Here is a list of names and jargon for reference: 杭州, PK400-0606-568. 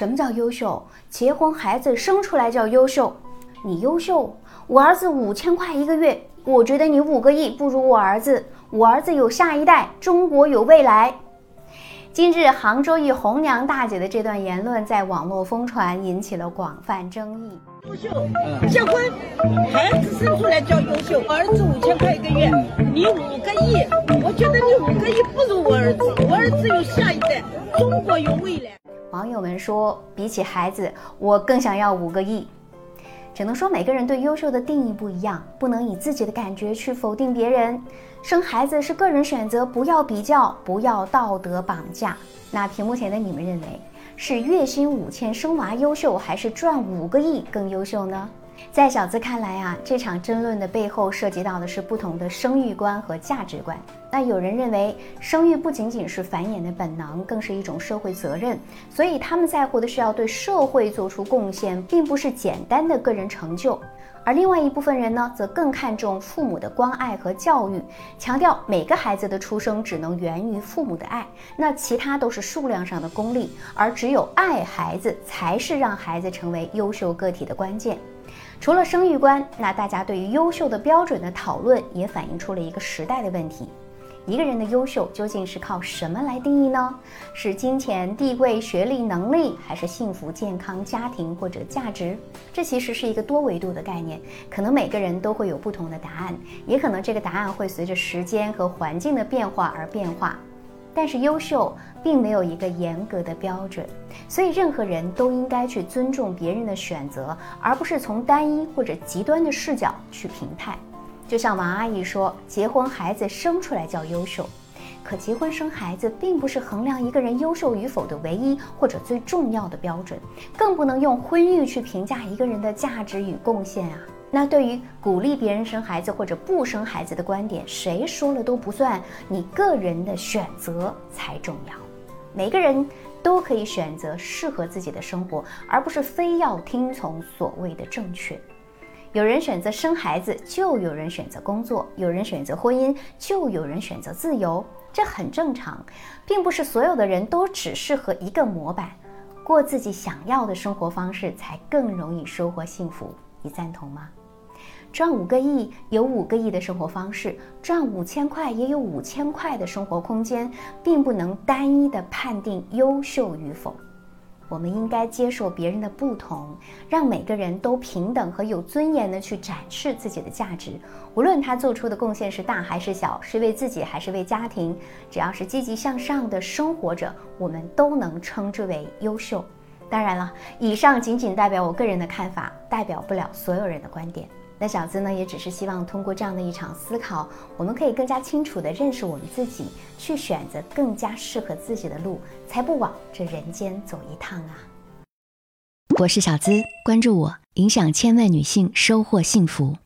什么叫优秀？结婚孩子生出来叫优秀。你优秀？我儿子5000块一个月，我觉得你5个亿不如我儿子。我儿子有下一代，中国有未来。近日，杭州一红娘大姐的这段言论在网络疯传，引起了广泛争议。优秀，结婚，孩子生出来叫优秀。我儿子5000块一个月，你5个亿，我觉得你5个亿不如我儿子。我儿子有下一代，中国有未来。网友们说，比起孩子，我更想要5个亿。只能说每个人对优秀的定义不一样，不能以自己的感觉去否定别人。生孩子是个人选择，不要比较，不要道德绑架。那屏幕前的你们认为，是月薪5000生娃优秀，还是赚5个亿更优秀呢？在小资看来啊，这场争论的背后涉及到的是不同的生育观和价值观。那有人认为，生育不仅仅是繁衍的本能，更是一种社会责任，所以他们在乎的是要对社会做出贡献，并不是简单的个人成就。而另外一部分人呢，则更看重父母的关爱和教育，强调每个孩子的出生只能源于父母的爱，那其他都是数量上的功利，而只有爱孩子才是让孩子成为优秀个体的关键。除了生育观，那大家对于优秀的标准的讨论也反映出了一个时代的问题。一个人的优秀究竟是靠什么来定义呢？是金钱、地位、学历、能力，还是幸福、健康、家庭或者价值？这其实是一个多维度的概念，可能每个人都会有不同的答案，也可能这个答案会随着时间和环境的变化而变化。但是优秀并没有一个严格的标准，所以任何人都应该去尊重别人的选择，而不是从单一或者极端的视角去评判。就像王阿姨说，结婚孩子生出来叫优秀，可结婚生孩子并不是衡量一个人优秀与否的唯一或者最重要的标准，更不能用婚育去评价一个人的价值与贡献啊。那对于鼓励别人生孩子或者不生孩子的观点，谁说了都不算，你个人的选择才重要。每个人都可以选择适合自己的生活，而不是非要听从所谓的正确。有人选择生孩子，就有人选择工作；有人选择婚姻，就有人选择自由。这很正常，并不是所有的人都只适合一个模板，过自己想要的生活方式才更容易收获幸福。你赞同吗？赚5个亿有5个亿的生活方式，赚5000块也有5000块的生活空间，并不能单一的判定优秀与否。我们应该接受别人的不同，让每个人都平等和有尊严的去展示自己的价值，无论他做出的贡献是大还是小，是为自己还是为家庭，只要是积极向上的生活者，我们都能称之为优秀。当然了，以上仅仅代表我个人的看法，代表不了所有人的观点。那小资呢，也只是希望通过这样的一场思考，我们可以更加清楚地认识我们自己，去选择更加适合自己的路，才不枉这人间走一趟啊。我是小资，关注我，影响千万女性，收获幸福。